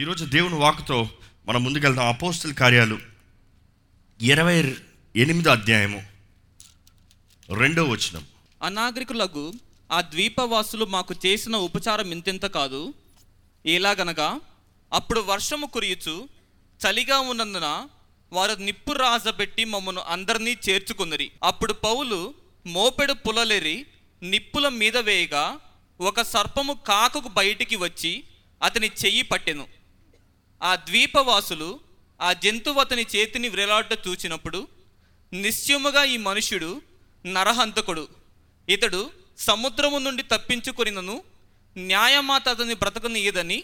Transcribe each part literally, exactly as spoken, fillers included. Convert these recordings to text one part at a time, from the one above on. ఈరోజు దేవుని వాక్కుతో మనం ముందుకెళ్తాం. అపోస్తుల కార్యాలు ఇరవై ఎనిమిదో అధ్యాయము రెండో వచనం. అనాగరికులకు ఆ ద్వీపవాసులు మాకు చేసిన ఉపచారం ఇంతెంత కాదు, ఎలాగనగా అప్పుడు వర్షము కురియుచు చలిగా ఉన్నందున వారు నిప్పు రాజబెట్టి మమ్మను అందరినీ చేర్చుకుందరి. అప్పుడు పౌలు మోపెడు పులలేరి నిప్పుల మీద వేయగా ఒక సర్పము కాకుకు బయటికి వచ్చి అతని చెయ్యి పట్టెను. ఆ ద్వీపవాసులు ఆ జంతువు అతని చేతిని వ్రేలాట చూచినప్పుడు నిశ్చయముగా ఈ మనుష్యుడు నరహంతకుడు, ఇతడు సముద్రము నుండి తప్పించుకొనినను న్యాయమాత అతని బ్రతకనీయదని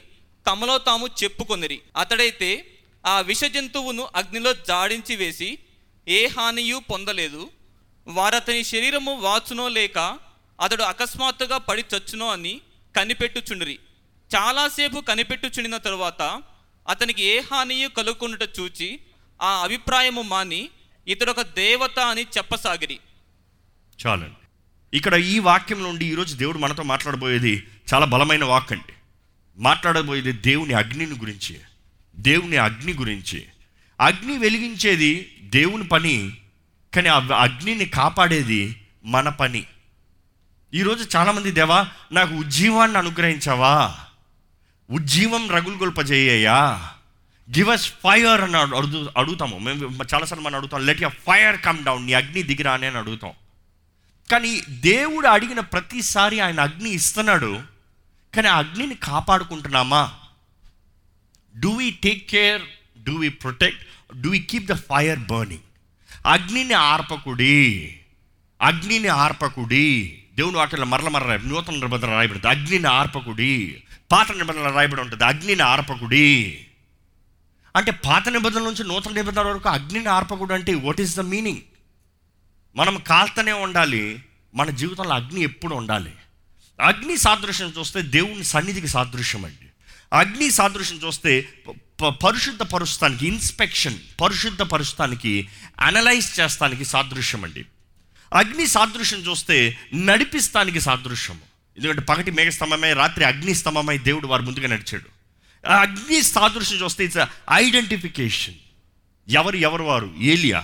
తమలో తాము చెప్పుకొనిరి. అతడైతే ఆ విష జంతువును అగ్నిలో జాడించి వేసి ఏ హానియూ పొందలేదు. వారతని శరీరము వాచునో లేక అతడు అకస్మాత్తుగా పడి చచ్చునో అని కనిపెట్టుచుండిరి. చాలాసేపు కనిపెట్టుచుండిన తరువాత అతనికి ఏ హానియూ కలుగుకుండుట చూచి ఆ అభిప్రాయము మాని ఇతడొక దేవత అని చెప్పసాగిరి. చాలండి, ఇక్కడ ఈ వాక్యం నుండి ఈరోజు దేవుడు మనతో మాట్లాడబోయేది చాలా బలమైన వాక్ అండి. మాట్లాడబోయేది దేవుని అగ్నిని గురించి, దేవుని అగ్ని గురించి. అగ్ని వెలిగించేది దేవుని పని, కానీ ఆ అగ్నిని కాపాడేది మన పని. ఈరోజు చాలామంది, దేవా నాకు ఉజ్జీవాన్ని అనుగ్రహించావా, ఉజ్జీవం రగులుగొల్పజేయ్యా, గివ్ అస్ ఫైర్ అని అడుగు అడుగుతాము మేము చాలాసార్లు మనం అడుగుతాం, let your fire come down, నీ అగ్ని దిగిరా అని అడుగుతాం. కానీ దేవుడు అడిగిన ప్రతిసారి ఆయన అగ్ని ఇస్తున్నాడు, కానీ ఆ అగ్నిని కాపాడుకుంటున్నామా? Do we take care, do we protect, do we keep the fire burning? అగ్నిని ఆర్పకుడి, అగ్నిని ఆర్పకుడి. దేవుని వాటిలో మరల మరల నూతన నిబంధన రాయబడుతుంది, అగ్నిని ఆర్పకుడి. పాత నిబంధనలు రాయబడి ఉంటుంది, అగ్నిని ఆర్పకుడి అంటే. పాత నిబంధనల నుంచి నూతన నిబంధనల వరకు అగ్నిని ఆర్పకుడి అంటే వాట్ ఈస్ ద మీనింగ్? మనం కాల్తనే ఉండాలి, మన జీవితంలో అగ్ని ఎప్పుడు ఉండాలి. అగ్ని సాదృశ్యం చూస్తే దేవుని సన్నిధికి సాదృశ్యం అండి. అగ్ని సాదృశ్యం చూస్తే పరిశుద్ధ పరుస్తానికి, ఇన్స్పెక్షన్, పరిశుద్ధ పరుస్తానికి, అనలైజ్ చేస్తానికి సాదృశ్యం అండి. అగ్ని సాదృశ్యం చూస్తే నడిపిస్తానికి సాదృశ్యము. ఎందుకంటే పగటి మేఘస్తంభమై రాత్రి అగ్నిస్తంభమై దేవుడు వారి ముందుగా నడిచాడు. అగ్ని సాదృశ్యం చూస్తే ఇట్స్ ఐడెంటిఫికేషన్. ఎవరు ఎవరు వారు ఏలియా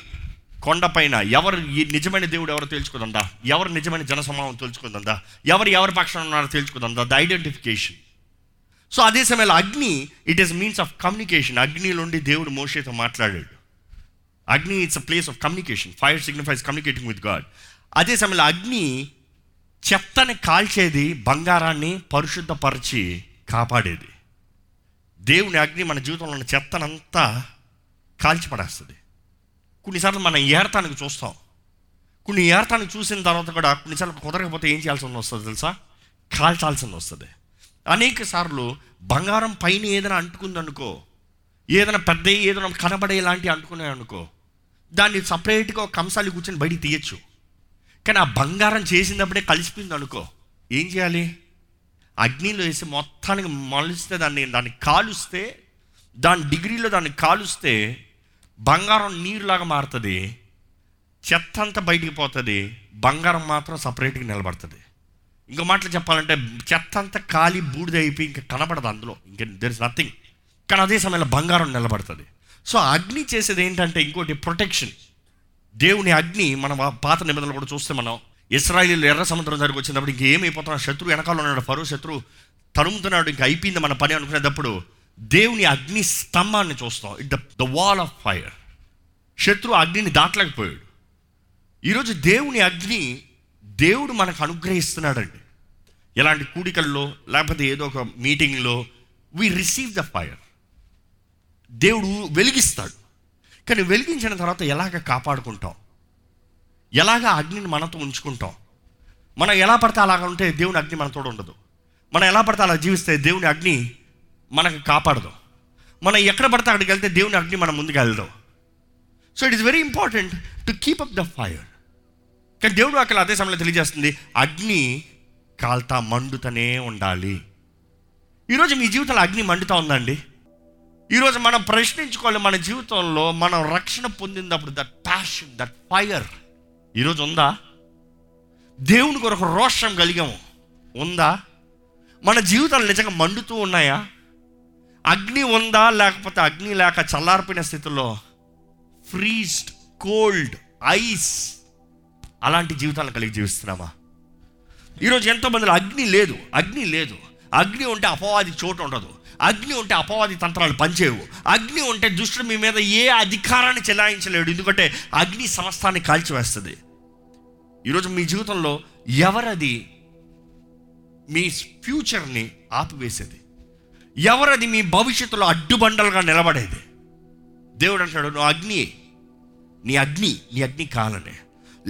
కొండపైన ఎవరు నిజమైన దేవుడు ఎవరో తెలుసుకుందా, ఎవరు నిజమైన జనసమూహం తెలుసుకుందా, ఎవరు ఎవరి పక్షాన ఉన్నారో తెలుసుకుందా, ద ఐడెంటిఫికేషన్. సో అదే సమయంలో అగ్ని it is means of communication. అగ్నిలోండి దేవుడు మోషేతో మాట్లాడాడు. అగ్ని it's a place of communication. Fire signifies communicating with God. అదే సమయంలో అగ్ని చెత్తని కాల్చేది, బంగారాన్ని పరిశుద్ధపరిచి కాపాడేది. దేవుని అగ్ని మన జీవితంలో ఉన్న చెత్తనంతా కాల్చిపడేస్తుంది. కొన్నిసార్లు మనం ఏడతానికి చూస్తాం, కొన్ని ఏడతానికి చూసిన తర్వాత కూడా కొన్నిసార్లు కుదరకపోతే ఏం చేయాల్సి వస్తుంది తెలుసా? కాల్చాల్సింది వస్తుంది. అనేక సార్లు బంగారం పైన ఏదైనా అంటుకుందనుకో, ఏదైనా పెద్ద ఏదైనా కనబడే ఇలాంటివి అంటుకున్నాయనుకో, దాన్ని సపరేట్గా కంసాలి కూర్చొని బయటికి తీయచ్చు. కానీ ఆ బంగారం చేసినప్పుడే కలిసిపోయింది అనుకో, ఏం చేయాలి? అగ్నిలో వేసి మొత్తానికి మలిస్తే, దాన్ని దాన్ని కాలుస్తే, దాని డిగ్రీలో దాన్ని కాలుస్తే బంగారం నీరులాగా మారుతుంది, చెత్త అంతా బయటికి పోతుంది, బంగారం మాత్రం సపరేట్గా నిలబడుతుంది. ఇంకో మాటలు చెప్పాలంటే చెత్త అంతా కాలి బూడిద అయిపోయి ఇంకా కనబడదు అందులో, ఇంకా దెర్ ఇస్ నథింగ్. కానీ అదే సమయంలో బంగారం నిలబడుతుంది. సో అగ్ని చేసేది ఏంటంటే ఇంకోటి ప్రొటెక్షన్. దేవుని అగ్ని మన పాత నిబంధనలు కూడా చూస్తే మనం ఇశ్రాయేలు ఎర్ర సముద్రం దగ్గరికి వచ్చినప్పుడు ఇంకేమైపోతున్నాడు, శత్రువు వెనకాల ఉన్నాడు, ఫరో శత్రువు తరుముతున్నాడు, ఇంకా అయిపోయింది మన పని అనుకునేటప్పుడు దేవుని అగ్ని స్తంభాన్ని చూస్తాం. It the the wall of fire. శత్రువు అగ్నిని దాటలేకపోయాడు. ఈరోజు దేవుని అగ్ని దేవుడు మనకు అనుగ్రహిస్తున్నాడండి. ఎలాంటి కూడికల్లో లేకపోతే ఏదో ఒక మీటింగ్లో వి రిసీవ్ ద ఫైర్. దేవుడు వెలిగిస్తాడు, కానీ వెలిగించిన తర్వాత ఎలాగ కాపాడుకుంటాం, ఎలాగ అగ్నిని మనతో ఉంచుకుంటాం? మనం ఎలా పడితే అలాగ ఉంటే దేవుని అగ్ని మనతో ఉండదు. మనం ఎలా పడితే అలా జీవిస్తే దేవుని అగ్ని మనకు కాపాడదు. మనం ఎక్కడ పడితే అక్కడికి వెళ్తే దేవుని అగ్ని మనం ముందుకు వెళ్దాం. So it is very important to keep up the fire. కానీ దేవుడు అక్కడ అదే సమయంలో తెలియజేస్తుంది, అగ్ని కాల్తా మండుతూనే ఉండాలి. ఈరోజు మీ జీవితంలో అగ్ని మండుతూ ఉందండి. ఈరోజు మనం ప్రశ్నించుకోవాలి, మన జీవితంలో మనం రక్షణ పొందినప్పుడు దట్ ప్యాషన్, దట్ ఫైర్ ఈరోజు ఉందా? దేవుని కొరకు రోషం కలిగాము ఉందా? మన జీవితాలు నిజంగా మండుతూ ఉన్నాయా? అగ్ని ఉందా లేకపోతే అగ్ని లేక చల్లారిపోయిన స్థితిలో ఫ్రీజ్డ్ కోల్డ్ ఐస్ అలాంటి జీవితాలను కలిగి జీవిస్తున్నామా? ఈరోజు ఎంతోమందిలో అగ్ని లేదు, అగ్ని లేదు. అగ్ని ఉంటే అపవాది చోటు ఉండదు, అగ్ని ఉంటే అపవాది తంత్రాలు పనిచేయవు, అగ్ని ఉంటే దుష్టుడు మీ మీద ఏ అధికారాన్ని చెలాయించలేడు, ఎందుకంటే అగ్ని సమస్తాన్ని కాల్చివేస్తుంది. ఈరోజు మీ జీవితంలో ఎవరది మీ ఫ్యూచర్ని ఆపివేసేది? ఎవరది మీ భవిష్యత్తులో అడ్డుబండలుగా నిలబడేది? దేవుడు అంటాడు, నువ్వు అగ్ని, నీ అగ్ని నీ అగ్ని కాలనే,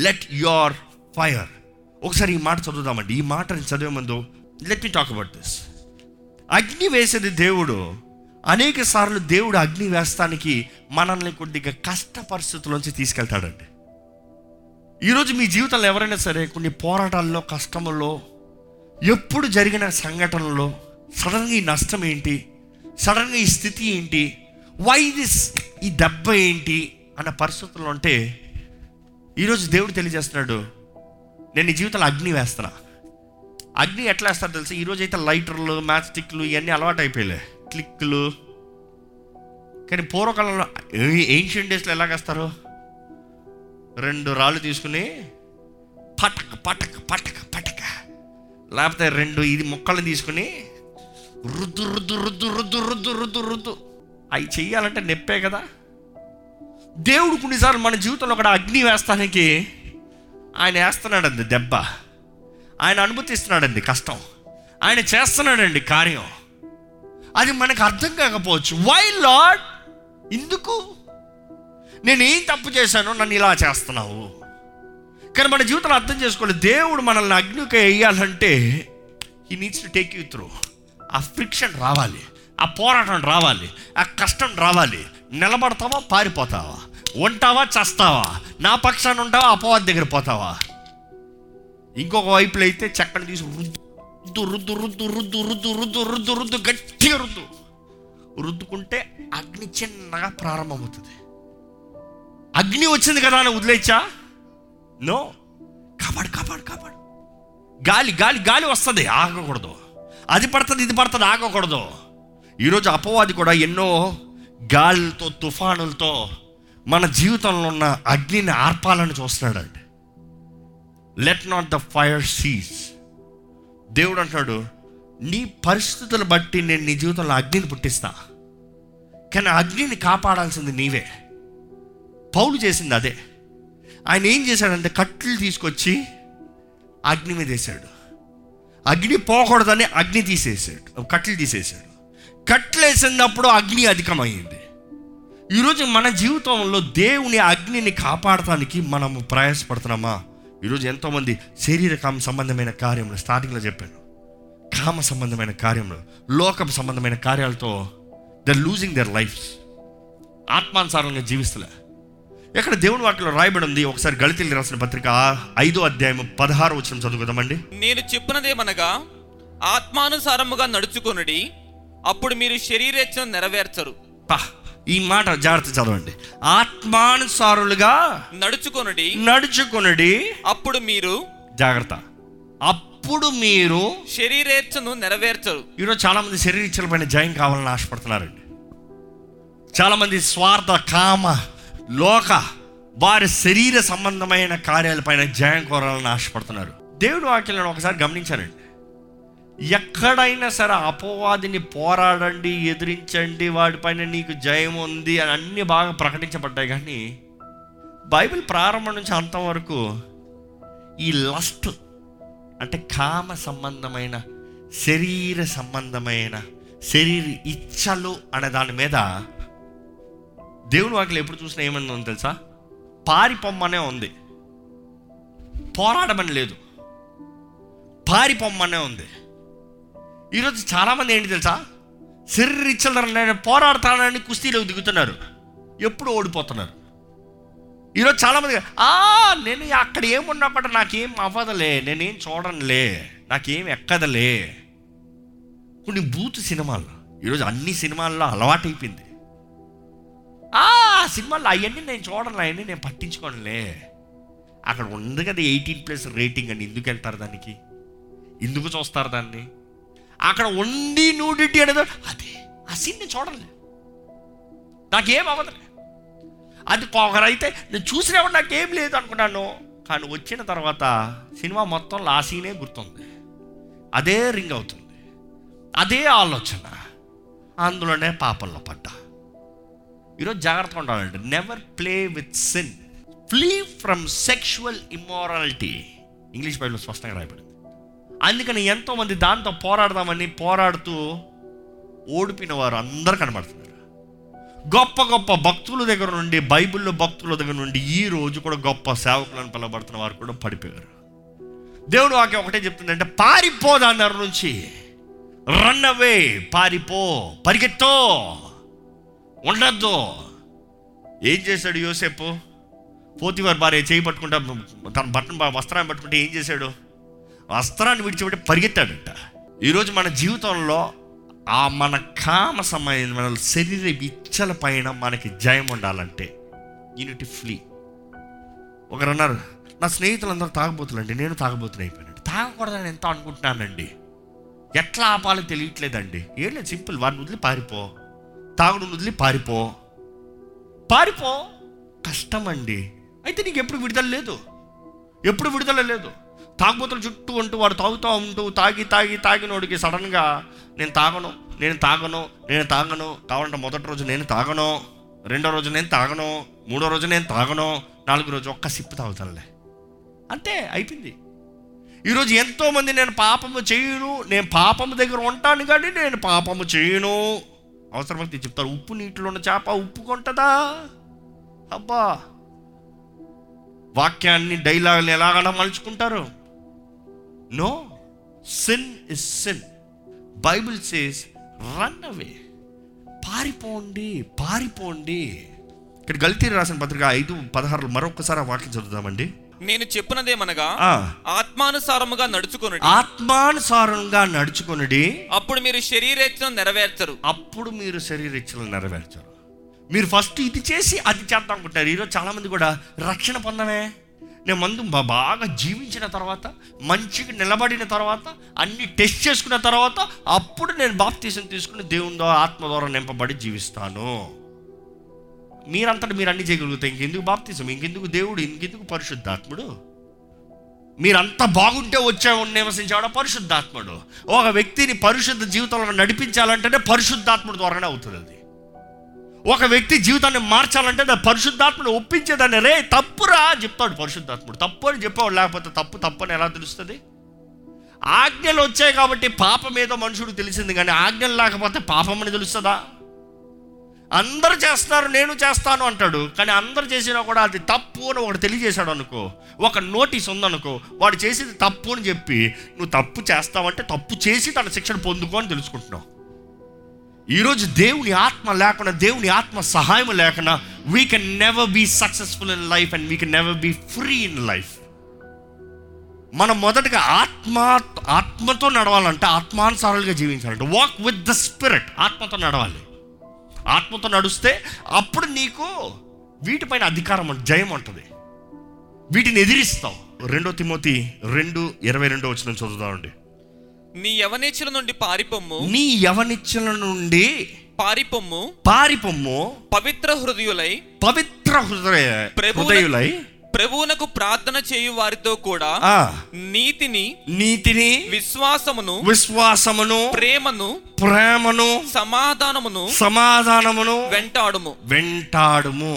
లెట్ యువర్ ఫైర్. ఒకసారి ఈ మాట చదువుదామండి. ఈ మాటని చదివే ముందు let me talk about this. అగ్ని వేసేది దేవుడు. అనేక సార్లు దేవుడు అగ్ని వేస్తానికి మనల్ని కొద్దిగా కష్ట పరిస్థితుల్లోంచి తీసుకెళ్తాడండి. ఈరోజు మీ జీవితంలో ఎవరైనా సరే కొన్ని పోరాటాల్లో, కష్టముల్లో, ఎప్పుడు జరిగిన సంఘటనలో సడన్గా ఈ నష్టం ఏంటి, సడన్గా ఈ స్థితి ఏంటి, వై దిస్, ఈ దెబ్బ ఏంటి అన్న పరిస్థితుల్లో ఉంటే ఈరోజు దేవుడు తెలియజేస్తున్నాడు, నేను ఈ జీవితంలో అగ్ని వేస్తున్నా. అగ్ని ఎట్లా వేస్తారు తెలుసా? ఈరోజైతే లైటర్లు, మ్యాచ్ స్టిక్లు ఇవన్నీ అలవాటు అయిపోయాయి, క్లిక్లు. కానీ పూర్వకాలంలో ఏన్షియంట్ డేస్లో ఎలాగేస్తారు? రెండు రాళ్ళు తీసుకుని పటక పటక పటక పటక, లేకపోతే రెండు ఇది ముక్కలు తీసుకుని రుద్దు రుద్దు రుద్దు రుద్దు రుద్దు రుద్దు రుద్దు అవి చెయ్యాలంటే నొప్పే కదా. దేవుడు కొన్నిసార్లు మన జీవితంలో కూడా అగ్ని వేస్తానికి ఆయన వేస్తున్నాడండి దెబ్బ, ఆయన అనుమతిస్తున్నాడండి కష్టం, ఆయన చేస్తున్నాడండి కార్యం. అది మనకు అర్థం కాకపోవచ్చు. వై లార్డ్, ఎందుకు నేనేం తప్పు చేశాను, నన్ను ఇలా చేస్తున్నావు? కానీ మన జీవితంలో అర్థం చేసుకోలేదు, దేవుడు మనల్ని అగ్నికి వేయాలంటే he needs to take you through. ఆ ఫ్రిక్షన్ రావాలి, ఆ పోరాటం రావాలి, ఆ కష్టం రావాలి. నిలబడతావా, పారిపోతావా, ఉంటావా, చేస్తావా, నా పక్షాన్ని ఉంటావా, అపవాది దగ్గర పోతావా? ఇంకొక వైపులో అయితే చక్కని తీసి రుద్దు రుద్దు రుద్దు రుద్దు రుద్దు రుద్దు రుద్దు రుద్దు గట్టిగా రుద్దు రుద్దుకుంటే అగ్ని చిన్నగా ప్రారంభమవుతుంది. అగ్ని వచ్చింది కదా అని వదిలేచ్చా? నో, కాపాడు కాపాడు కాపాడు. గాలి గాలి గాలి వస్తుంది, ఆగకూడదు. అది పడుతుంది, ఇది పడుతుంది, ఆగకూడదు. ఈరోజు అపవాది కూడా ఎన్నో గాలులతో, తుఫానులతో మన జీవితంలో ఉన్న అగ్నిని ఆర్పాలని చూస్తున్నాడు అండి. Let not the fire cease. దేవుడు అంటున్నాడు, నీ పరిస్థితులు బట్టి నేను నీ జీవితంలో అగ్నిని పుట్టిస్తా, కానీ అగ్నిని కాపాడాల్సింది నీవే. పౌలు చేసింది అదే. ఆయన ఏం చేశాడంటే కట్టెలు తీసుకొచ్చి అగ్ని మీద వేసాడు. అగ్ని పోకూడదని అగ్ని తీసేసాడు, కట్టెలు తీసేసాడు. కట్టెలు వేసినప్పుడు అగ్ని అధికమైంది. ఈరోజు మన జీవితంలో దేవుని అగ్నిని కాపాడటానికి మనము ప్రయాసపడుతున్నామా? ఈరోజు ఎంతోమంది శరీర కామ సంబంధమైన కార్యములు, స్టార్టింగ్లో చెప్పాను, కామ సంబంధమైన కార్యములు, లోకం సంబంధమైన కార్యాలతో they are losing their lifes. ఆత్మానుసారంగా జీవిస్తలే. ఎక్కడ దేవుని వాక్యంలో రాయబడి ఉంది? ఒకసారి గళితీయులకు రాసిన పత్రిక ఐదో అధ్యాయం పదహారు వచనం చదువుకుందామండి. నేను చెప్పినదేమనగా, ఆత్మానుసారముగా నడుచుకొనుడి, అప్పుడు మీరు శరీరేచ్ఛను నెరవేర్చరు. ఈ మాట జాగ్రత్త చదవండి. ఆత్మానుసారులుగా నడుచుకొనుడి, నడుచుకొనుడి అప్పుడు మీరు, జాగ్రత్త, అప్పుడు మీరు శరీరేచ్ఛను నెరవేర్చరు. ఈరోజు చాలా మంది శరీరేచ్ఛల పైన జయం కావాలని ఆశపడుతున్నారండి. చాలా మంది స్వార్థ, కామ, లోక, వారి శరీర సంబంధమైన కార్యాలపైన జయం కోరాలని ఆశపడుతున్నారు. దేవుడు వాక్యాలను ఒకసారి గమనించానండి. ఎక్కడైనా సరే అపవాదిని పోరాడండి, ఎదిరించండి, వాడిపైన నీకు జయం ఉంది అని అన్నీ బాగా ప్రకటించబడ్డాయి. కానీ బైబిల్ ప్రారంభం నుంచి అంతం వరకు ఈ లస్ట్ అంటే కామ సంబంధమైన, శరీర సంబంధమైన, శరీర ఇచ్చలు అనే దాని మీద దేవుని వాక్యం ఎప్పుడు చూసినా ఏమన్నా ఉంది తెలుసా? పారిపోమ్మనే ఉంది, పోరాడమని లేదు, పారిపోమ్మనే ఉంది. ఈరోజు చాలామంది ఏంటి తెలుసా, శరీర ఇచ్చలతో పోరాడతానని కుస్తీలో దిగుతున్నారు, ఎప్పుడు ఓడిపోతున్నారు. ఈరోజు చాలామంది ఆ నేను అక్కడ ఏమున్నప్పుడు నాకేం అవ్వదులే, నేనేం చూడనులే, నాకేం ఎక్కదలే. కొన్ని బూత్ సినిమాలు ఈరోజు అన్ని సినిమాల్లో అలవాటైపోయింది. ఆ సినిమాల్లో అవన్నీ నేను చూడను, అవన్నీ నేను పట్టించుకోనులే, అక్కడ ఉంది కదా ఎయిటీన్ ప్లస్ రేటింగ్ అని, ఎందుకు వెళ్తారు దానికి, ఎందుకు చూస్తారు దాన్ని, అక్కడ ఉండి నూడిటీ అనేది అదే ఆ సీన్ నేను చూడలే, నాకేం అవ్వదులే, అది పొగరైతే నేను చూసినప్పుడు నాకేం లేదు అనుకున్నాను. కానీ వచ్చిన తర్వాత సినిమా మొత్తంలో ఆ సీనే గుర్తుంది, అదే రింగ్ అవుతుంది, అదే ఆలోచన, అందులోనే పాపల్లో పడ్డా. ఈరోజు జాగ్రత్తగా ఉండాలంటే never play with sin, flee from sexual immorality English బైబిల్లో స్పష్టంగా రాయబడింది. అందుకని ఎంతోమంది దాంతో పోరాడదామని పోరాడుతూ ఓడిపోయిన వారు అందరు కనబడుతున్నారు. గొప్ప గొప్ప భక్తుల దగ్గర నుండి, బైబిల్లో భక్తుల దగ్గర నుండి ఈ రోజు కూడా గొప్ప సేవకులను పిలవబడుతున్న వారు కూడా పడిపోయారు. దేవుడు వాకి ఒకటే చెప్తుందంటే పారిపోదా అన్నారు నుంచి, రన్ అవే, పారిపో, పరిగెత్తో, ఉండద్దు. ఏం చేశాడు యోసేపు? పోతిఫర్ భార్య చేయి పట్టుకుంటా, తన బట్టను వస్త్రాన్ని పట్టుకుంటే ఏం చేశాడు? వస్త్రాన్ని విడిచిపెట్టి పరిగెత్తాడట. ఈరోజు మన జీవితంలో ఆ మన కామ సమయం, మన శరీర ఇచ్చల పైన మనకి జయం ఉండాలంటే యూనిట్ ఫ్లీ. ఒకరన్నారు, నా స్నేహితులందరూ తాగబోతులండి, నేను తాగబోతున్నా అయిపోయానండి, తాగకూడదని ఎంతో అనుకుంటున్నానండి, ఎట్లా ఆపాలో తెలియట్లేదండి. ఏం లేదు, సింపుల్, వారిని వదిలి పారిపో, తాగుడు వదిలి పారిపో, పారిపో. కష్టమండి, అయితే నీకు ఎప్పుడు విడుదల లేదు, ఎప్పుడు విడుదల లేదు. తాగుబోతుల చుట్టూ ఉంటూ వాడు తాగుతూ ఉంటూ తాగి తాగి తాగినోడికి సడన్గా నేను తాగను, నేను తాగను, నేను తాగను కావాలంటే మొదటి రోజు నేను తాగను, రెండో రోజు నేను తాగను, మూడో రోజు నేను తాగను, నాలుగో రోజు ఒక్క సిప్పు తాగుతానులే, అంతే అయిపోయింది. ఈరోజు ఎంతోమంది నేను పాపము చేయను, నేను పాపము దగ్గర ఉంటాను కానీ నేను పాపము చేయను. అవసరమైతే చెప్తారు, ఉప్పు నీటిలో ఉన్న చేప ఉప్పుకుంటుందా? అబ్బా, వాక్యాన్ని డైలాగులు ఎలాగైనా మలుచుకుంటారు. No, sin is sin. Bible says run away, పారిపోండి, పారిపోండి. ఇక్కడ గలతీరు రాసిన పత్రిక ఐదు పదహారులు మరొకసారి ఆ వాక్యం చదువుతామండి. నేను చెప్పినదేమనగా ఆత్మానుసారముగా నడుచుకొనుడి, ఆత్మానుసారంగా నడుచుకొనుడి, అప్పుడు మీరు శరీరేచ్ఛలను నెరవేర్చరు, అప్పుడు మీరు శరీరేచ్ఛలను నెరవేర్చరు. మీరు ఫస్ట్ ఇది చేసి అది చేద్దాం అనుకుంటారు. ఈరోజు చాలామంది కూడా రక్షణ పొందమే, నేను మందు బాగా జీవించిన తర్వాత, మంచిగా నిలబడిన తర్వాత, అన్ని టెస్ట్ చేసుకున్న తర్వాత, అప్పుడు నేను బాప్తీసం తీసుకుని దేవుని ద్వారా ఆత్మ ద్వారా నింపబడి జీవిస్తాను. మీరంతటా మీరు అన్ని చేయగలుగుతాయి, ఇంకెందుకు బాప్తీసం, ఇంకెందుకు దేవుడు, ఇంకెందుకు పరిశుద్ధాత్ముడు? మీరంతా బాగుంటే వచ్చామని నివసించేవాడు పరిశుద్ధాత్ముడు. ఒక వ్యక్తిని పరిశుద్ధ జీవితంలో నడిపించాలంటేనే పరిశుద్ధాత్ముడు ద్వారానే అవుతుంది అది. ఒక వ్యక్తి జీవితాన్ని మార్చాలంటే దాని పరిశుద్ధాత్మను ఒప్పించేదాన్ని, రే తప్పురా చెప్తాడు పరిశుద్ధాత్ముడు. తప్పు అని చెప్పేవాడు, లేకపోతే తప్పు తప్పు అని ఎలా తెలుస్తుంది? ఆజ్ఞలు వచ్చాయి కాబట్టి పాపం ఏదో మనుషుడు తెలిసింది, కానీ ఆజ్ఞలు లేకపోతే పాపం అని తెలుస్తుందా? అందరు చేస్తారు, నేను చేస్తాను అంటాడు, కానీ అందరు చేసినా కూడా అది తప్పు అని ఒకటి తెలియజేశాడు అనుకో, ఒక నోటీస్ ఉందనుకో, వాడు చేసేది తప్పు అని చెప్పి నువ్వు తప్పు చేస్తావంటే తప్పు చేసి తన శిక్షణ పొందుకో అని తెలుసుకుంటున్నావు. ఈరోజు దేవుని ఆత్మ లేకుండా, దేవుని ఆత్మ సహాయం లేకుండా we can never be successful in life and we can never be free in life. మనం మొదటగా ఆత్మ ఆత్మతో నడవాలంటే ఆత్మానుసారాలుగా జీవించాలంటే వాక్ విత్ ద స్పిరిట్, ఆత్మతో నడవాలి. ఆత్మతో నడుస్తే అప్పుడు నీకు వీటిపైన అధికారం, జయం ఉంటుంది, వీటిని ఎదిరిస్తావు. రెండో తిమోతి రెండు ఇరవై రెండో వచనం చదువుతామండి. నీ యవనిచ్చల నుండి పారిపొమ్ము, నీ యవనిచ్చల నుండి పారిపొమ్ము, పారిపొమ్ము, పవిత్ర హృదయులై, పవిత్ర హృదయ హృదయులై, ప్రభువునకు ప్రార్థన చేయు వారితో కూడా నీతిని, నీతిని, విశ్వాసమును, విశ్వాసమును, ప్రేమను, ప్రేమను, సమాధానమును, సమాధానమును వెంటాడుము, వెంటాడుము.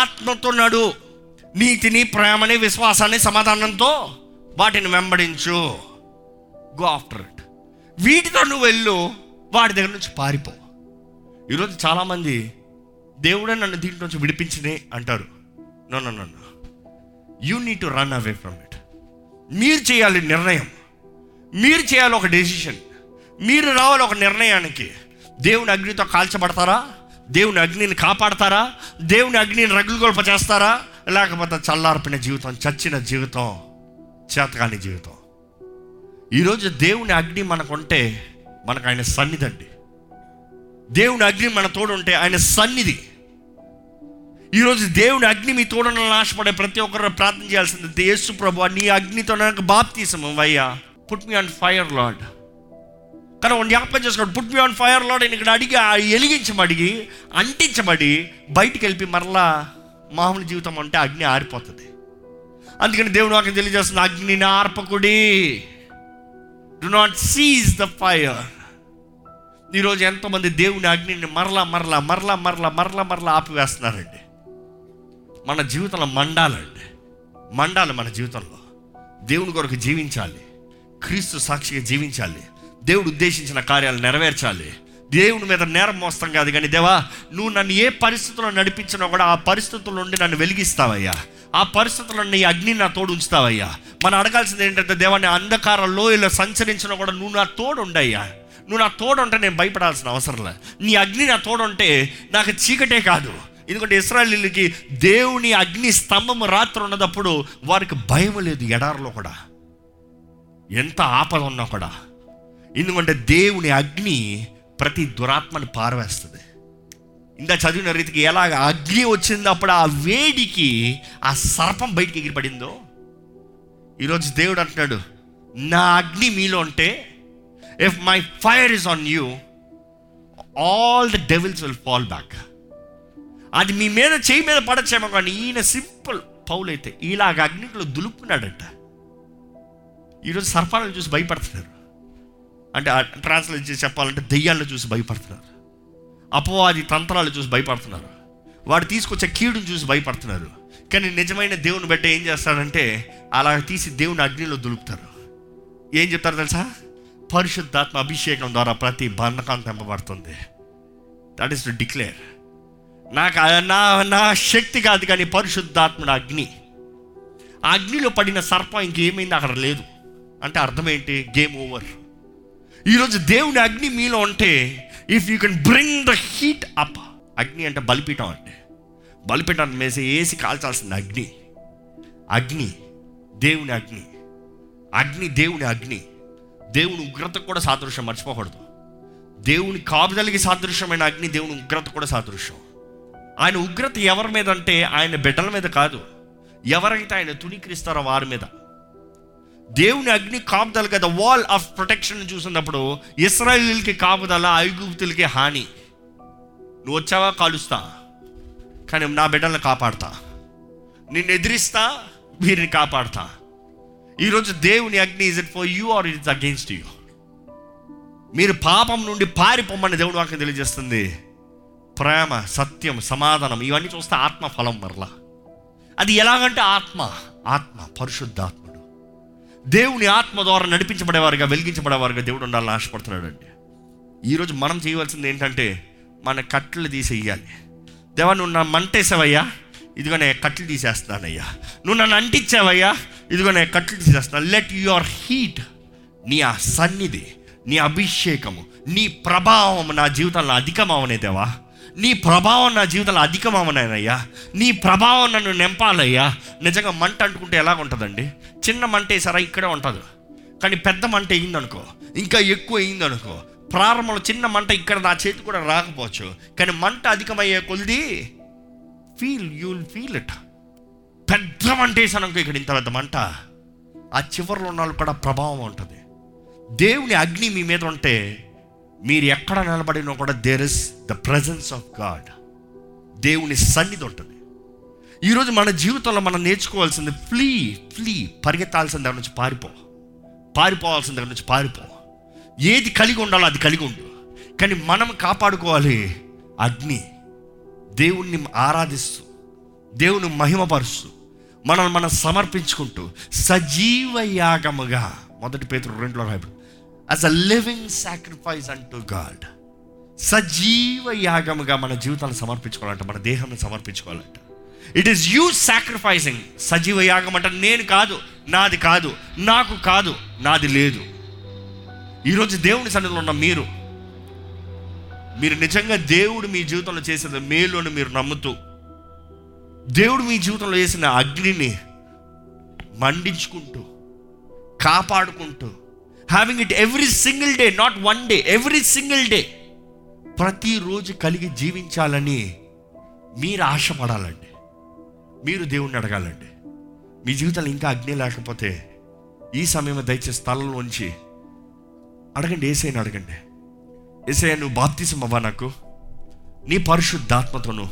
ఆత్మతో నడు, నీతిని, ప్రేమని, విశ్వాసాన్ని, సమాధానంతో వాటిని వెంబడించు. Go after it. వీటితో నువ్వు వెళ్ళు, వాడి దగ్గర నుంచి పారిపో. ఈరోజు చాలామంది దేవుడే నన్ను దీంట్లో నుంచి విడిపించినే అంటారు. No no no no you need to run away from it. మీరు చేయాలి నిర్ణయం, మీరు చేయాలి ఒక డెసిషన్, మీరు రావాలి ఒక నిర్ణయానికి. దేవుని అగ్నితో కాల్చబడతారా? దేవుని అగ్నిని కాపాడతారా? దేవుని అగ్నిని రగులుగొల్ప చేస్తారా? లేకపోతే చల్లార్పిన జీవితం, చచ్చిన జీవితం, చేతకాని జీవితం. ఈరోజు దేవుని అగ్ని మనకుంటే మనకు ఆయన సన్నిధి అండి. దేవుని అగ్ని మన తోడుంటే ఆయన సన్నిధి. ఈరోజు దేవుని అగ్ని మీ తోడున్న ఆశపడే ప్రతి ఒక్కరు ప్రార్థన చేయాల్సింది, యేసు ప్రభువా నీ అగ్నితో నాకు బాప్తీసం అయ్యా, put me on fire Lord, కానీ వాడిని జ్ఞాపకం చేసుకోండి, put me on fire Lord, ఇక్కడ అడిగి ఎలిగించమడిగి అంటించబడి బయటికి వెళ్ళి మరలా మామూలు జీవితం అంటే అగ్ని ఆరిపోతుంది. అందుకని దేవుడు నాకు తెలియజేస్తుంది, అగ్నిని ఆర్పకుడి, do not cease the fire. ఈరోజు ఎంతోమంది దేవుని అగ్నిని మరలా మరలా మరలా మరలా మరలా మరలా ఆపివేస్తున్నారండి. మన జీవితంలో మండాలండి, మండాలి. మన జీవితంలో దేవుని కొరకు జీవించాలి, క్రీస్తు సాక్షిగా జీవించాలి, దేవుడు ఉద్దేశించిన కార్యాలు నెరవేర్చాలి. దేవుని మీద నేరం మోస్తాం కాదు, కానీ దేవా నువ్వు నన్ను ఏ పరిస్థితుల్లో నడిపించినా కూడా ఆ పరిస్థితుల నుండి నన్ను వెలిగిస్తావయ్యా, ఆ పరిస్థితుల్లో నీ అగ్నిని నా తోడు ఉంచుతావయ్యా. మనం అడగాల్సింది ఏంటంటే, దేవా నీ అంధకార లోయలో సంచరించినా కూడా నువ్వు నా తోడు ఉండయ్యా, నువ్వు నా తోడుంటే నేను భయపడాల్సిన అవసరం లేదు, నీ అగ్ని నా తోడుంటే నాకు చీకటే కాదు. ఎందుకంటే ఇశ్రాయేలీయులకి దేవుని అగ్ని స్తంభము రాత్రి ఉన్నదప్పుడు వారికి భయం లేదు, ఎడారిలో కూడా ఎంత ఆపద ఉన్నా కూడా. ఎందుకంటే దేవుని అగ్ని ప్రతి దురాత్మని పారవేస్తుంది. ఇంకా చదివిన రీతికి ఎలాగ అగ్ని వచ్చింది, అప్పుడు ఆ వేడికి ఆ సర్పం బయటికి ఎగిరిపడిందో, ఈరోజు దేవుడు అంటున్నాడు నా అగ్ని మీలో ఉంటే, if my fire is on you, all the devils will fall back. అది మీ మీద చేయి మీద పడచ్చేమో, కానీ ఈయన సింపుల్ పౌలైతే ఇలాగ అగ్నికులు దులుపుకున్నాడంట. ఈరోజు సర్పాలను చూసి భయపడుతున్నారు, అంటే ట్రాన్స్లేట్ చేసి చెప్పాలంటే దెయ్యాలను చూసి భయపడుతున్నారు, అపవాది తంత్రాలు చూసి భయపడుతున్నారు, వాడు తీసుకొచ్చే కీడును చూసి భయపడుతున్నారు. కానీ నిజమైన దేవుని బిడ్డ ఏం చేస్తాడంటే అలా తీసి దేవుని అగ్నిలో దులుపుతారు. ఏం చెప్తారు తెలుసా, పరిశుద్ధాత్మ అభిషేకం ద్వారా ప్రతి బంధకం తెంపబడుతుంది. దట్ ఈస్ టు డిక్లేర్, నాకు నా నా శక్తి కాదు, కానీ పరిశుద్ధాత్మ అగ్ని. ఆ అగ్నిలో పడిన సర్పం ఇంకేమైంది అక్కడ లేదు, అంటే అర్థం ఏంటి, గేమ్ ఓవర్. ఈరోజు దేవుని అగ్ని మీలో ఉంటే, if you can bring the heat up. అగ్ని అంటే బలిపీఠం, అంటే బలిపీఠాన్ని మేసి వేసి కాల్చాల్సింది అగ్ని. అగ్ని దేవుని అగ్ని, అగ్ని దేవుని అగ్ని. దేవుని ఉగ్రతకు కూడా సాదృశ్యం, మర్చిపోకూడదు. దేవుని కాపుదలికి సాదృశ్యమైన అగ్ని దేవుని ఉగ్రత కూడా సాదృశ్యం. ఆయన ఉగ్రత ఎవరి మీద అంటే ఆయన బిడ్డల మీద కాదు, ఎవరైతే ఆయన తుణీకరిస్తారో వారి మీద. దేవుని అగ్ని కాపుదల కదా, వాల్ ఆఫ్ ప్రొటెక్షన్ చూసినప్పుడు ఇశ్రాయేలీయులకి కాపుదల, ఐగుప్తులకి హాని. నువ్వు వచ్చావా కాలుస్తా, కానీ నా బిడ్డలను కాపాడుతా, నిన్ను ఎదిరిస్తా, వీరిని కాపాడుతా. ఈరోజు దేవుని అగ్ని is it for you or it is against you. మీరు పాపం నుండి పారిపోమని దేవుడు వాక్యం తెలియజేస్తుంది. ప్రేమ, సత్యం, సమాధానం, ఇవన్నీ చూస్తే ఆత్మ ఫలం. మరలా అది ఎలాగంటే ఆత్మ, ఆత్మ పరిశుద్ధాత్ముడు. దేవుని ఆత్మ ద్వారా నడిపించబడేవారుగా, వెలిగించబడేవారుగా దేవుడు ఉండాలని ఆశపడుతున్నాడు అండి. ఈరోజు మనం చేయవలసింది ఏంటంటే మన కట్టెలు తీసేయాలి. దేవా నువ్వు నా మంటేసావయ్యా, ఇదిగో నేను కట్టెలు తీసేస్తానయ్యా, నువ్వు నన్ను అంటించావయ్యా, ఇదిగో నేను కట్టెలు తీసేస్తాను. లెట్ యువర్ హీట్, నీ ఆ సన్నిధి, నీ అభిషేకము, నీ ప్రభావం నా జీవితంలో అధికమవనే దేవా, నీ ప్రభావం నా జీవితంలో అధికమవనయ్యా, నీ ప్రభావం నన్ను నింపాలయ్యా. నిజంగా మంట అంటుకుంటే ఎలాగ ఉంటుందండి, చిన్న మంట వేసారా ఇక్కడే ఉంటుంది, కానీ పెద్ద మంట అయిందనుకో, ఇంకా ఎక్కువ అయిందనుకో. ప్రారంభంలో చిన్న మంట ఇక్కడ నా చేతి కూడా రాకపోవచ్చు, కానీ మంట అధికమయ్యే కొలిది feel you will feel it. పెద్ద మంట వేసానుకో ఇక్కడ, ఇంత పెద్ద మంట, ఆ చివరిలో ఉన్న వాళ్ళు కూడా ప్రభావం ఉంటుంది. దేవుని అగ్ని మీ మీద ఉంటే మీరు ఎక్కడ నిలబడినా కూడా there is the presence of God, దేవుని సన్నిధి ఉంటుంది. ఈరోజు మన జీవితంలో మనం నేర్చుకోవాల్సింది ఫ్లీ, ఫ్లీ పరిగెత్తాల్సిన దగ్గర నుంచి పారిపో, పారిపోవాల్సిన దగ్గర నుంచి పారిపో. ఏది కలిగి ఉండాలో అది కలిగి ఉండు, కానీ మనం కాపాడుకోవాలి అగ్ని. దేవుణ్ణి ఆరాధిస్తూ, దేవుని మహిమపరుస్తూ, మనం మనం సమర్పించుకుంటూ సజీవ యాగముగా, మొదటి పేతురు రెండులో రాయబడింది, యాజ్ అ లివింగ్ సాక్రిఫైస్ అంటూ గాడ్. సజీవ యాగముగా మన జీవితాన్ని సమర్పించుకోవాలంట, మన దేహాన్ని సమర్పించుకోవాలంట. It is you sacrificing. సజీవ యాగం అంటే నేను కాదు, నాది కాదు, నాకు కాదు, నాది లేదు. ఈరోజు దేవుని సన్నిధిలో ఉన్న మీరు, మీరు నిజంగా దేవుడు మీ జీవితంలో చేసిన మేలుని మీరు నమ్ముతూ, దేవుడు మీ జీవితంలో చేసిన అగ్నిని మండించుకుంటూ, కాపాడుకుంటూ, having it every single day, not one day, every single day, ప్రతిరోజు కలిగి జీవించాలని మీరు ఆశపడాలండి, మీరు దేవుణ్ణి అడగాలండి. మీ జీవితంలో ఇంకా అగ్ని లేకపోతే ఈ సమయం దయచేసి తలలోంచి అడగండి, ఏసైని అడగండి. ఏసయ్య, నువ్వు బాప్తిసం అవ్వా, నాకు నీ పరిశుద్ధాత్మతోను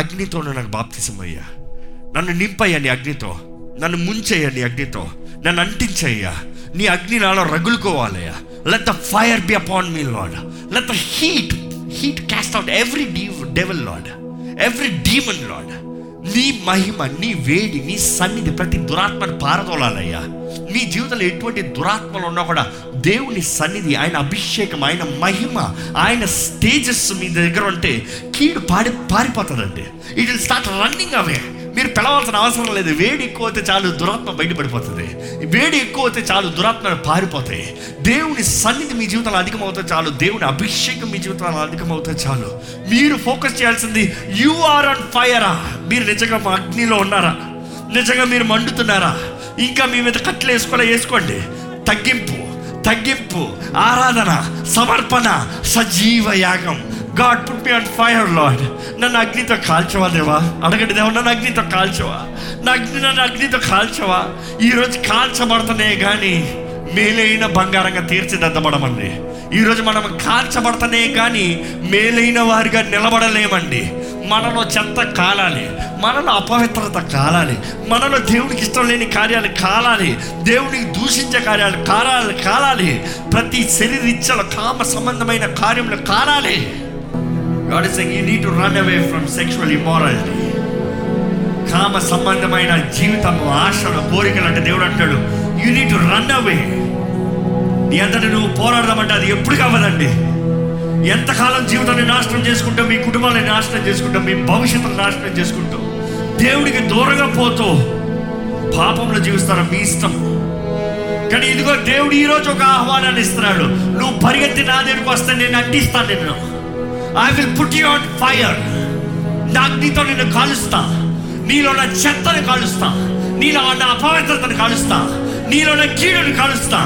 అగ్నితోనూ నాకు బాప్తిసం అయ్యా, నన్ను నింపయ్యా నీ అగ్నితో, నన్ను ముంచయ్యా నీ అగ్నితో, నన్ను అంటించయ్యా, నీ అగ్ని నాలో రగులుకోవాలయ్యా. Let the fire be upon me Lord, let the heat heat cast out every devil Lord, every demon Lord. నీ మహిమ, నీ వేడి, నీ సన్నిధి ప్రతి దురాత్మను పారదోలాలయ్యా. నీ జీవితంలో ఎటువంటి దురాత్మలు ఉన్నా కూడా దేవుని సన్నిధి, ఆయన అభిషేకం, ఆయన మహిమ, ఆయన స్టేజెస్ మీ దగ్గర ఉంటే కీడు పాడి పారిపోతుందండి. It will start running away. మీరు పిలవాల్సిన అవసరం లేదు. వేడి ఎక్కువ అయితే చాలు, దురాత్మ బయటపడిపోతుంది. వేడి ఎక్కువ అయితే చాలు, దురాత్మలు పారిపోతాయి. దేవుని సన్నిధి మీ జీవితంలో అధికమవుతా చాలు, దేవుని అభిషేకం మీ జీవితంలో అధికమవుతా చాలు. మీరు ఫోకస్ చేయాల్సింది, యు ఆర్ ఆన్ ఫైరా. మీరు నిజంగా మా అగ్నిలో ఉన్నారా? నిజంగా మీరు మండుతున్నారా? ఇంకా మీ మీద కట్టలు వేసుకోలే, వేసుకోండి. తగ్గింపు, తగ్గింపు, ఆరాధన, సమర్పణ, సజీవ యాగం. God put me on fire, Lord. నన్ను అగ్నితో కాల్చవా దేవా, అడగండి. దేవా, నన్ను అగ్నితో కాల్చవా, నా అగ్ని నన్ను అగ్నితో కాల్చవా. ఈరోజు కాల్చబడతానే కానీ మేలైన బంగారంగా తీర్చిదిద్దబడమండి. ఈరోజు మనం కాల్చబడతానే కానీ మేలైన వారిగా నిలబడలేమండి. మనలో చెత్త కాలాలి, మనలో అపవిత్రత కాలాలి, మనలో దేవునికి ఇష్టం లేని కార్యాలు కాలాలి, దేవునికి దూషించే కార్యాలు కాలాలి కాలాలి ప్రతి శరీర ఇచ్చల కామ సంబంధమైన కార్యములు కాలాలి. God is saying you need to run away from sexual immorality. కామ సంబంధమైన జీవితము, ఆశలు, కోరికలు అంటే దేవుడు అంటాడు, you need to run away. నీ అంతటా నువ్వు పోరాడమంటే అది ఎప్పుడు కావాలండి? ఎంతకాలం జీవితాన్ని నాశనం చేసుకుంటాం, మీ కుటుంబాన్ని నాశనం చేసుకుంటాం, మీ భవిష్యత్తును నాశనం చేసుకుంటాం. దేవుడికి దూరంగా పోతూ పాపంలో జీవిస్తారా? మీ ఇష్టం. కానీ ఇదిగో దేవుడు ఈరోజు ఒక ఆహ్వానాన్ని ఇస్తున్నాడు. నువ్వు పరిగెత్తి నా దగ్గరకు వస్తే నేను అంటిస్తాను నిన్ను. I will put you on fire. నా అగ్నితో నేను కాలుస్తా. నీలో నా చెత్తను కాలుస్తా, నీలో నా అపవిత్రతను కాలుస్తా, నీలో నా కీడును కాలుస్తా,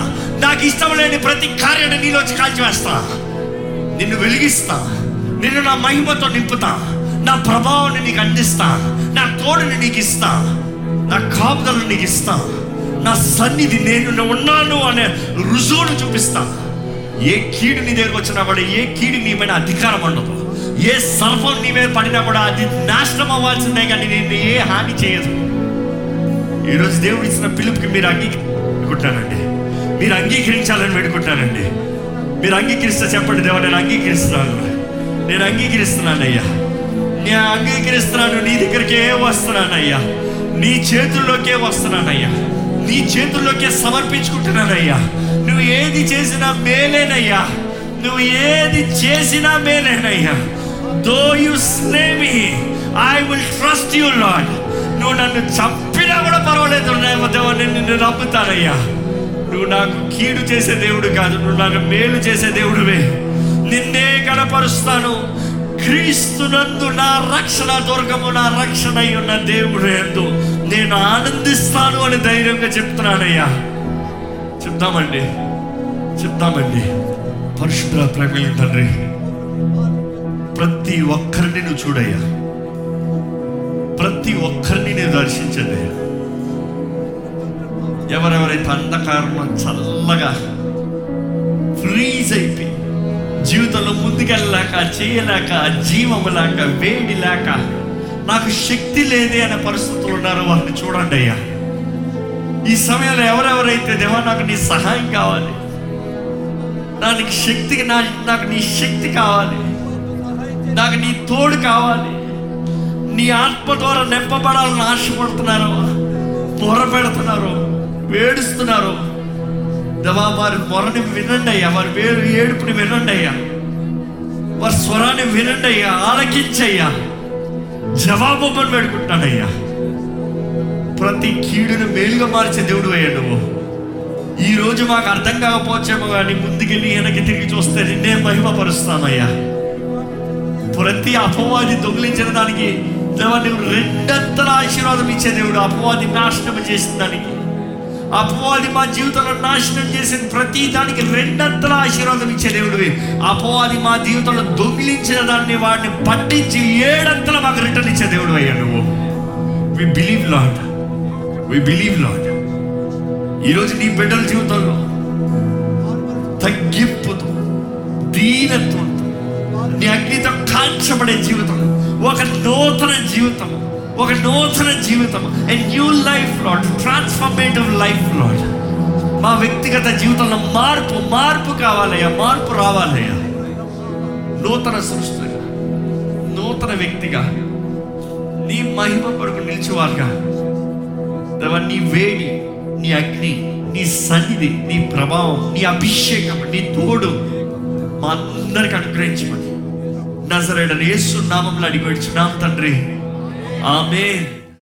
నాకు ఇష్టం లేని ప్రతి కార్యాన్ని నీలోంచి కాల్చివేస్తా. నిన్ను వెలిగిస్తా, నిన్ను నా మహిమతో నింపుతా, నా ప్రభావాన్ని నీకు అందిస్తా, నా తోడుని నీకు ఇస్తా, నా కాపుదలను నీకు ఇస్తా, నా సన్నిధి నేను ఉన్నాను అనే రుజువును చూపిస్తా. ఏ కీడు నీ దగ్గరకు వచ్చినా కూడా, ఏ కీడు నీ పైన అధికారం ఉండదు. ఏ సర్పం నీ మీద పడినా కూడా అది నాశనం అవ్వాల్సిందే కానీ నేను ఏ హాని చేయదు. ఈరోజు దేవుడు ఇచ్చిన పిలుపుకి మీరు అంగీకరించుకుంటానండి, మీరు అంగీకరించాలని పెట్టుకుంటానండి. మీరు అంగీకరిస్తే చెప్పండి, దేవా నేను అంగీకరిస్తున్నాను, నేను అంగీకరిస్తున్నానయ్యా, నేను అంగీకరిస్తున్నాను, నీ దగ్గరికే వస్తున్నానయ్యా, నీ చేతుల్లోకే వస్తున్నానయ్యా, నీ చేతుల్లోకే సమర్పించుకుంటున్నానయ్యా. నువ్వు ఏది చేసినా మేలేనయ్యా, నువ్వు ఏది చేసినా మేలేనయ్యా. Though you slay me, I will trust you Lord. నువ్వు నన్ను చంపినా కూడా పర్వాలేదు, దేవా నేను నిన్ను నమ్ముతానయ్యా. నువ్వు నాకు కీడు చేసే దేవుడు కాదు, నువ్వు నాకు మేలు చేసే దేవుడువే. నిన్నే కనపరుస్తాను. క్రీస్తునందు నా రక్షణ దుర్గము, నా రక్షణ అయి ఉన్న దేవుడు నేను ఆనందిస్తాను అని ధైర్యంగా చెప్తున్నానయ్యా. చెప్తామండి, చెప్తామండి. పరిశుద్ధ ప్రేమ తండ్రి, ప్రతి ఒక్కరిని నువ్వు చూడయ్యా, ప్రతి ఒక్కరిని నేను దర్శించదయ్యా. ఎవరెవరైతే అంధకారంలో చల్లగా ఫ్రీజ్ అయిపోయి జీవితంలో ముందుకెళ్ళలేక, చేయలేక, జీవము లేక, వేడి లేక, నాకు శక్తి లేదే అనే పరిస్థితులు ఉన్నారో వారిని చూడండి అయ్యా. ఈ సమయంలో ఎవరెవరైతే దేవా నాకు నీ సహాయం కావాలి, నాకు శక్తికి నా నాకు నీ శక్తి కావాలి, నాకు నీ తోడు కావాలి, నీ ఆత్మ ద్వారా నింపబడాలని ఆశపడుతున్నారో, పొరపెడుతున్నారో, ఏడుస్తున్నారు దేవా, వారి మొరని వినండి అయ్యా, వారి వేరు ఏడుపుని వినండి అయ్యా, వారి స్వరాన్ని వినండి అయ్యా, ఆలకించయ్యా, జవాబు పెట్టుకుంటానయ్యా. ప్రతి కీడును మేలుగా మార్చే దేవుడు అయ్యా నువ్వు. ఈరోజు మాకు అర్థం కాకపోవచ్చేమో కానీ ముందుకెళ్ళి వెనక్కి తిరిగి చూస్తే నిన్నే మహిమపరుస్తానయ్యా. ప్రతి అపవాది దొంగిలించిన దానికి దేవా నువ్వు రెండంతల ఆశీర్వాదం ఇచ్చే దేవుడు. అపవాది నాశనం చేసిన దానికి, అపవాది మా జీవితంలో నాశనం చేసిన ప్రతి దానికి రెండంతల ఆశీర్వాదం ఇచ్చే దేవుడివి. అపవాది మా జీవితంలో దొంగిలించిన దాన్ని వాడిని పట్టించి ఏడంతల మాకు రిటర్న్ ఇచ్చే దేవుడు అయ్యా నువ్వు. We believe Lord, we believe Lord. ఈరోజు నీ బిడ్డల జీవితంలో తగ్గింపుతో, దీనత్వంతో నీ అగ్నితో కాల్చబడే జీవితం, ఒక నూతన జీవితం, ఒక నూతన జీవితం. And new life Lord, transformative life Lord. మా వ్యక్తిగత జీవితంలో మార్పు మార్పు కావాలయ్యా, మార్పు రావాలయ్యా. నూతన సృష్టిగా, నూతన వ్యక్తిగా, నీ మహిమ కొరకు నిలిచేవారుగా దేవా, నీ వేడి, నీ అగ్ని, నీ సన్నిధి, నీ ప్రభావం, నీ అభిషేకం, నీ తోడు మా అందరికి అనుగ్రహించమని నజరేయుడైన యేసు నామములో అడిగి వేడుచున్నాం తండ్రి, ఆమేన్.